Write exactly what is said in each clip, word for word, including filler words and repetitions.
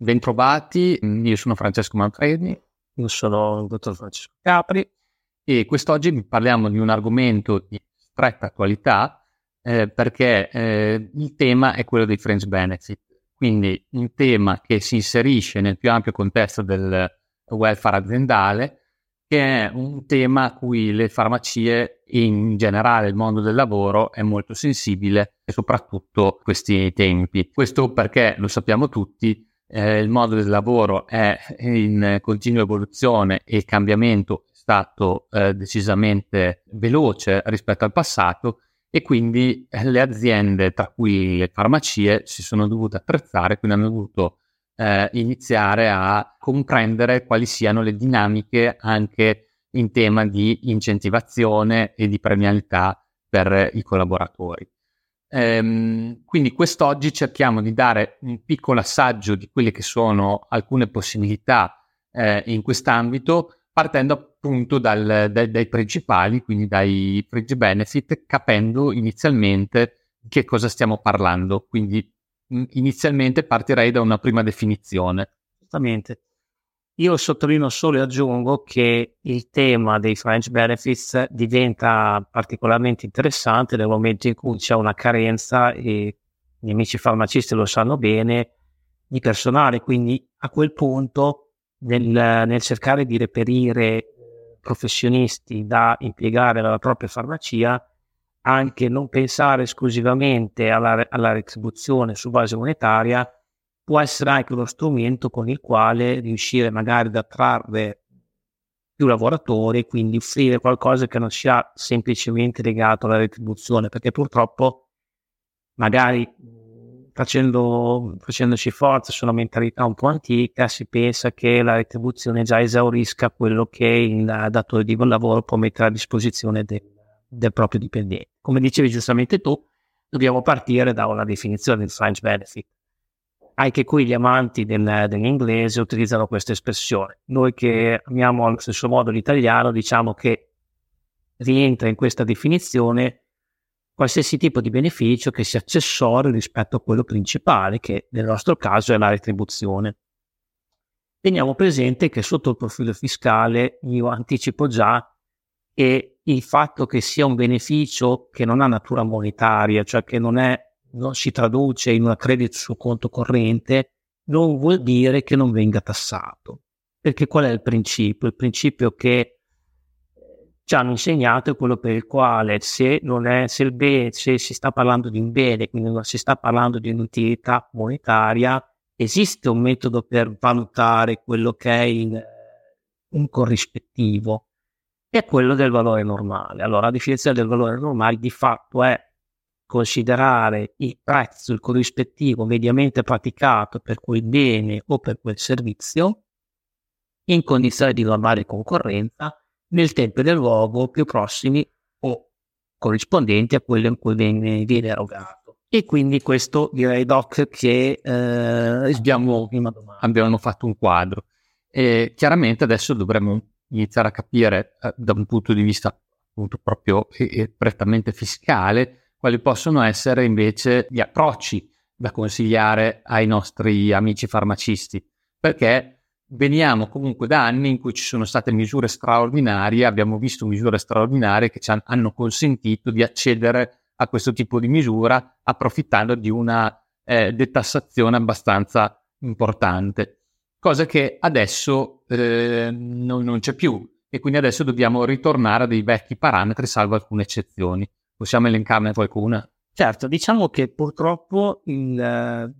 Ben trovati, io sono Francesco Manfredi. Io sono il dottor Francesco Capri. E quest'oggi parliamo di un argomento di stretta attualità eh, perché eh, il tema è quello dei fringe benefit, quindi un tema che si inserisce nel più ampio contesto del welfare aziendale, che è un tema a cui le farmacie e in generale il mondo del lavoro è molto sensibile, e soprattutto questi tempi. Questo perché, lo sappiamo tutti, Eh, il mondo del lavoro è in continua evoluzione e il cambiamento è stato eh, decisamente veloce rispetto al passato, e quindi le aziende, tra cui le farmacie, si sono dovute attrezzare, quindi hanno dovuto eh, iniziare a comprendere quali siano le dinamiche anche in tema di incentivazione e di premialità per i collaboratori. Ehm, quindi quest'oggi cerchiamo di dare un piccolo assaggio di quelle che sono alcune possibilità eh, in quest'ambito, partendo appunto dal, dai, dai principali, quindi dai fringe benefit, capendo inizialmente di che cosa stiamo parlando. Quindi mh, inizialmente partirei da una prima definizione. Esattamente. Io sottolineo solo e aggiungo che il tema dei fringe benefits diventa particolarmente interessante nel momento in cui c'è una carenza, e gli amici farmacisti lo sanno bene, di personale. Quindi a quel punto nel, nel cercare di reperire professionisti da impiegare nella propria farmacia, anche non pensare esclusivamente alla, alla retribuzione su base monetaria, può essere anche uno strumento con il quale riuscire magari ad attrarre più lavoratori, quindi offrire qualcosa che non sia semplicemente legato alla retribuzione, perché purtroppo magari facendo, facendoci forza su una mentalità un po' antica si pensa che la retribuzione già esaurisca quello che il datore di lavoro può mettere a disposizione de, del proprio dipendente. Come dicevi giustamente tu, dobbiamo partire da una definizione del fringe benefit. Anche qui gli amanti del, dell'inglese utilizzano questa espressione. Noi che amiamo allo stesso modo l'italiano diciamo che rientra in questa definizione qualsiasi tipo di beneficio che sia accessorio rispetto a quello principale, che nel nostro caso è la retribuzione. Teniamo presente che sotto il profilo fiscale io anticipo già che il fatto che sia un beneficio che non ha natura monetaria, cioè che non è non si traduce in una credito sul conto corrente, non vuol dire che non venga tassato. Perché qual è il principio? Il principio che ci hanno insegnato è quello per il quale se non è se il bene, se si sta parlando di un bene, quindi non si sta parlando di un'utilità monetaria, esiste un metodo per valutare quello che è il, un corrispettivo, che è quello del valore normale. Allora, la definizione del valore normale di fatto è considerare il prezzo, il corrispettivo mediamente praticato per quel bene o per quel servizio in condizioni di normale concorrenza nel tempo e nel luogo più prossimi o corrispondenti a quello in cui viene, viene erogato. E quindi questo direi, Doc, che eh, abbiamo, abbiamo fatto un quadro. E chiaramente adesso dovremmo iniziare a capire eh, da un punto di vista appunto proprio e, e prettamente fiscale quali possono essere invece gli approcci da consigliare ai nostri amici farmacisti, perché veniamo comunque da anni in cui ci sono state misure straordinarie, abbiamo visto misure straordinarie che ci hanno consentito di accedere a questo tipo di misura approfittando di una eh, detassazione abbastanza importante, cosa che adesso eh, non, non c'è più, e quindi adesso dobbiamo ritornare a dei vecchi parametri, salvo alcune eccezioni. Possiamo elencarne qualcuna? Certo, diciamo che purtroppo il, eh,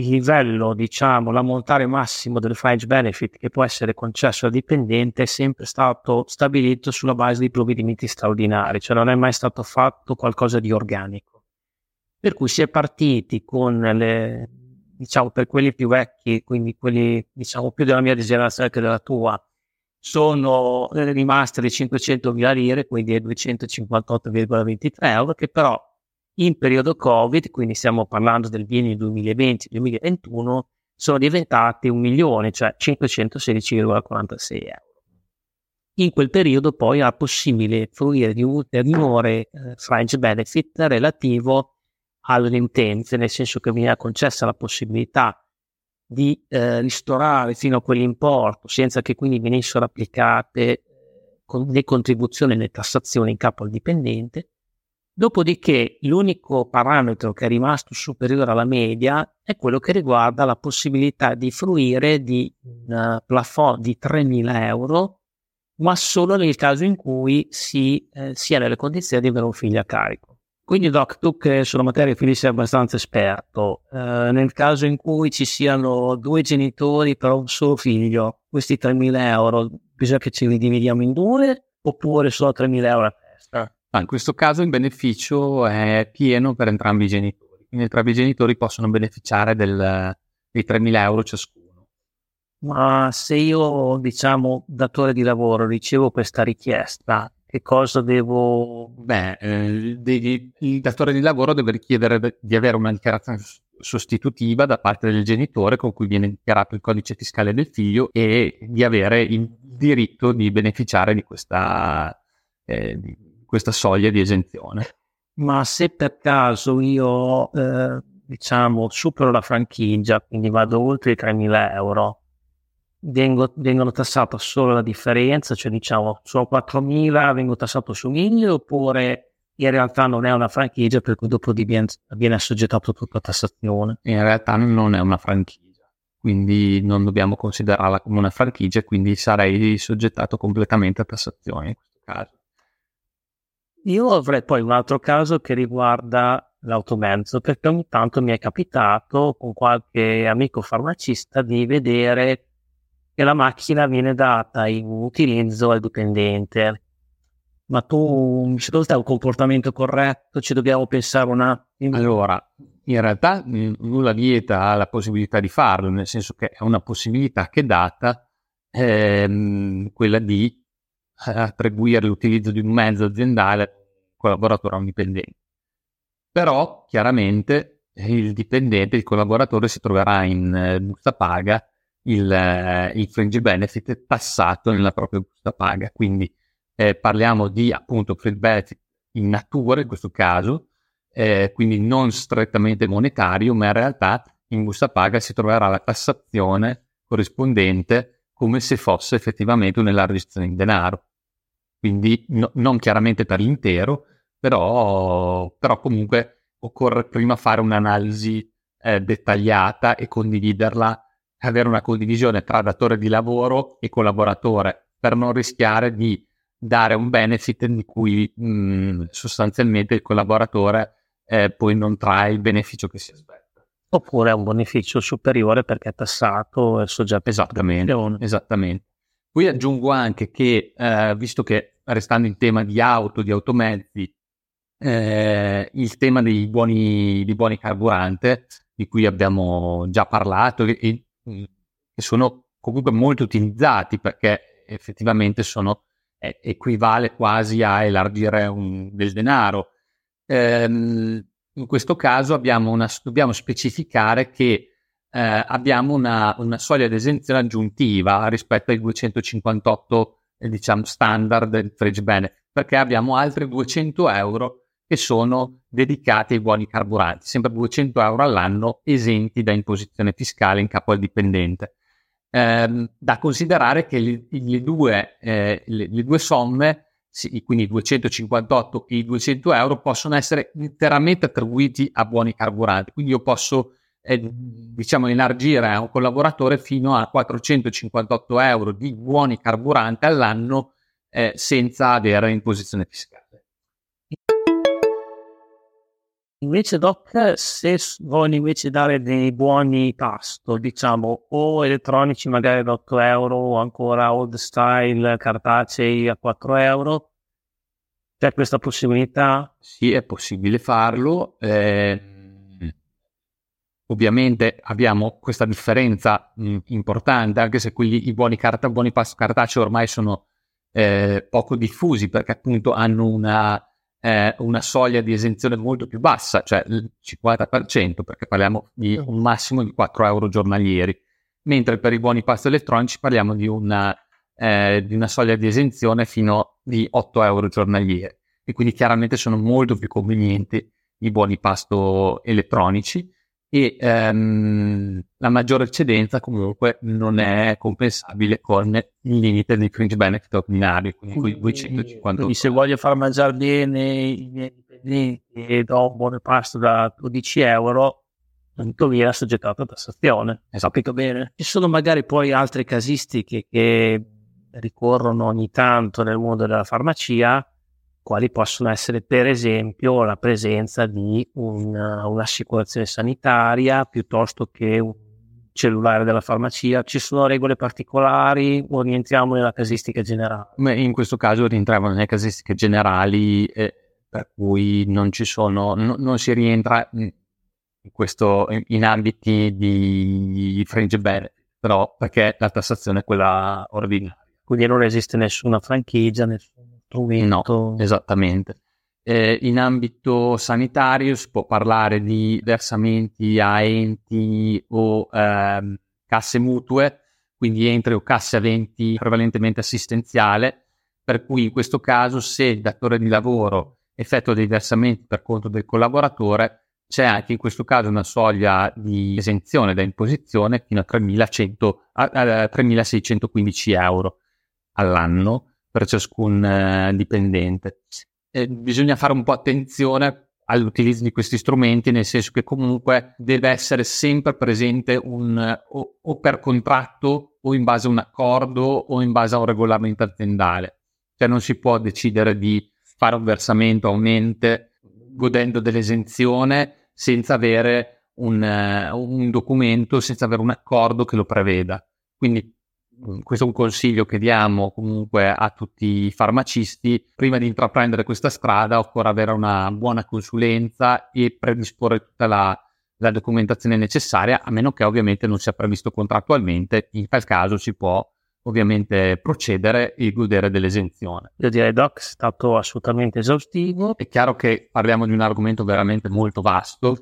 il livello, diciamo, l'ammontare massimo del fringe benefit che può essere concesso al dipendente è sempre stato stabilito sulla base di provvedimenti straordinari, cioè non è mai stato fatto qualcosa di organico. Per cui si è partiti con le, diciamo, per quelli più vecchi, quindi quelli, diciamo, più della mia generazione che della tua, sono rimaste le cinquecentomila lire, quindi duecentocinquantotto virgola ventitré euro, che però in periodo Covid, quindi stiamo parlando del biennio duemilaventi duemilaventuno, sono diventate un milione, cioè cinquecentosedici virgola quarantasei euro. In quel periodo poi era possibile fruire di un ulteriore eh, fringe benefit relativo alle utenze, nel senso che veniva concessa la possibilità di eh, ristorare fino a quell'importo, senza che quindi venissero applicate con le contribuzioni e le tassazioni in capo al dipendente. Dopodiché l'unico parametro che è rimasto superiore alla media è quello che riguarda la possibilità di fruire di un plafond di tremila euro, ma solo nel caso in cui si eh, sia nelle condizioni di avere un figlio a carico. Quindi Doc, tu che sulla materia quindi sei abbastanza esperto, eh, nel caso in cui ci siano due genitori per un solo figlio, questi tremila euro bisogna che ce li dividiamo in due oppure solo tremila euro a testa? Ah, in questo caso il beneficio è pieno per entrambi i genitori, quindi entrambi i genitori possono beneficiare del, dei tremila euro ciascuno. Ma se io, diciamo, datore di lavoro ricevo questa richiesta, che cosa devo? Beh, eh, devi, il datore di lavoro deve richiedere di avere una dichiarazione sostitutiva da parte del genitore con cui viene dichiarato il codice fiscale del figlio e di avere il diritto di beneficiare di questa, eh, di questa soglia di esenzione. Ma se per caso io, eh, diciamo, supero la franchigia, quindi vado oltre i tremila euro, Vengo, vengono tassata solo la differenza, cioè diciamo sono quattromila, vengo tassato su mille, oppure in realtà non è una franchigia per cui dopo diviene, viene assoggettato tutta la tassazione? In realtà non è una franchigia, quindi non dobbiamo considerarla come una franchigia, quindi sarei soggettato completamente a tassazione in questo caso. Io avrei poi un altro caso che riguarda l'automezzo, perché ogni tanto mi è capitato con qualche amico farmacista di vedere che la macchina viene data in utilizzo al dipendente. Ma tu, secondo te è un comportamento corretto? Ci dobbiamo pensare un attimo? Allora, in realtà nulla vieta la possibilità di farlo, nel senso che è una possibilità che è data, ehm, quella di attribuire l'utilizzo di un mezzo aziendale al collaboratore o a un dipendente. Però, chiaramente, il dipendente, il collaboratore si troverà in eh, busta paga, Il, il fringe benefit tassato nella propria busta paga, quindi eh, parliamo di appunto fringe benefit in natura in questo caso, eh, quindi non strettamente monetario, ma in realtà in busta paga si troverà la tassazione corrispondente come se fosse effettivamente un'elargizione in denaro, quindi no, non chiaramente per l'intero, però, però comunque occorre prima fare un'analisi eh, dettagliata e condividerla, avere una condivisione tra datore di lavoro e collaboratore per non rischiare di dare un benefit di cui mh, sostanzialmente il collaboratore eh, poi non trae il beneficio che si aspetta. Oppure è un beneficio superiore perché è tassato e soggetto. Esattamente, esattamente. Poi aggiungo anche che, eh, visto che restando in tema di auto, di automezzi, eh, il tema dei buoni, dei buoni carburante, di cui abbiamo già parlato, e che sono comunque molto utilizzati perché effettivamente sono eh, equivale quasi a elargire un, del denaro. Ehm, in questo caso abbiamo una, dobbiamo specificare che eh, abbiamo una, una soglia di esenzione aggiuntiva rispetto ai duecentocinquantotto eh, diciamo standard del fringe benefit, perché abbiamo altri duecento euro che sono dedicati ai buoni carburanti, sempre duecento euro all'anno esenti da imposizione fiscale in capo al dipendente. Eh, da considerare che le, le, due, eh, le, le due somme, sì, quindi i duecentocinquantotto e i duecento euro, possono essere interamente attribuiti a buoni carburanti, quindi io posso eh, diciamo elargire a un collaboratore fino a quattrocentocinquantotto euro di buoni carburanti all'anno eh, senza avere imposizione fiscale. Invece Doc, se voglio invece dare dei buoni pasto, diciamo, o elettronici magari ad otto euro, o ancora old style cartacei a quattro euro, c'è questa possibilità? Sì, è possibile farlo. Eh, ovviamente abbiamo questa differenza mh, importante, anche se quelli, i buoni, carta, buoni pasto cartacei ormai sono eh, poco diffusi, perché appunto hanno una... una soglia di esenzione molto più bassa, cioè il cinquanta per cento, perché parliamo di un massimo di quattro euro giornalieri, mentre per i buoni pasto elettronici parliamo di una, eh, di una soglia di esenzione fino di otto euro giornalieri, e quindi chiaramente sono molto più convenienti i buoni pasto elettronici, e ehm, la maggiore eccedenza comunque non è compensabile con il limite del fringe benefit ordinario, quindi duecentocinquanta. Quindi se voglio far mangiare bene i miei dipendenti e do un buon repasto da dodici euro, tutto via assoggettato a tassazione. Esatto. Capito bene? Ci sono magari poi altre casistiche che ricorrono ogni tanto nel mondo della farmacia, quali possono essere per esempio la presenza di una, un'assicurazione sanitaria piuttosto che un cellulare della farmacia. Ci sono regole particolari o rientriamo nella casistica generale? In questo caso rientriamo nelle casistiche generali, eh, per cui non ci sono, no, non si rientra in, questo, in, in ambiti di fringe benefit, però perché la tassazione è quella ordinaria. Quindi non esiste nessuna franchigia, nessun... Strumento. No, esattamente. Eh, in ambito sanitario si può parlare di versamenti a enti o eh, casse mutue, quindi enti o casse aventi prevalentemente assistenziale, per cui in questo caso se il datore di lavoro effettua dei versamenti per conto del collaboratore, c'è anche in questo caso una soglia di esenzione da imposizione fino a tremilacento, a, a, tremilaseicentoquindici euro all'anno per ciascun eh, dipendente. Eh, bisogna fare un po' attenzione all'utilizzo di questi strumenti, nel senso che comunque deve essere sempre presente un o, o per contratto o in base a un accordo o in base a un regolamento aziendale. Cioè non si può decidere di fare un versamento a un ente godendo dell'esenzione senza avere un, uh, un documento, senza avere un accordo che lo preveda. Quindi questo è un consiglio che diamo comunque a tutti i farmacisti: prima di intraprendere questa strada occorre avere una buona consulenza e predisporre tutta la, la documentazione necessaria, a meno che ovviamente non sia previsto contrattualmente, in tal caso si può ovviamente procedere e godere dell'esenzione. Io direi, Doc, è stato assolutamente esaustivo. È chiaro che parliamo di un argomento veramente molto vasto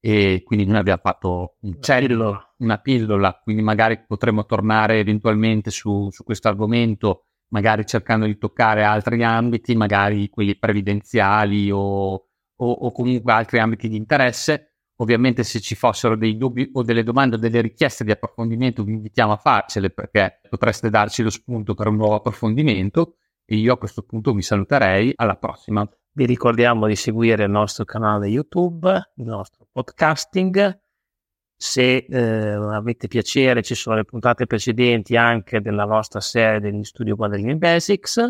e quindi noi abbiamo fatto un cello, una pillola, quindi magari potremo tornare eventualmente su, su questo argomento, magari cercando di toccare altri ambiti, magari quelli previdenziali o, o, o comunque altri ambiti di interesse. Ovviamente se ci fossero dei dubbi o delle domande o delle richieste di approfondimento vi invitiamo a farcele, perché potreste darci lo spunto per un nuovo approfondimento, e io a questo punto vi saluterei. Alla prossima. Vi ricordiamo di seguire il nostro canale YouTube, il nostro podcasting. Se eh, avete piacere, ci sono le puntate precedenti anche della nostra serie degli studi Guadalini Basics,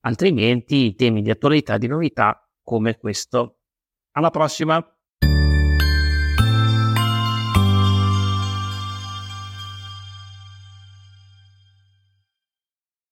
altrimenti temi di attualità e di novità come questo. Alla prossima!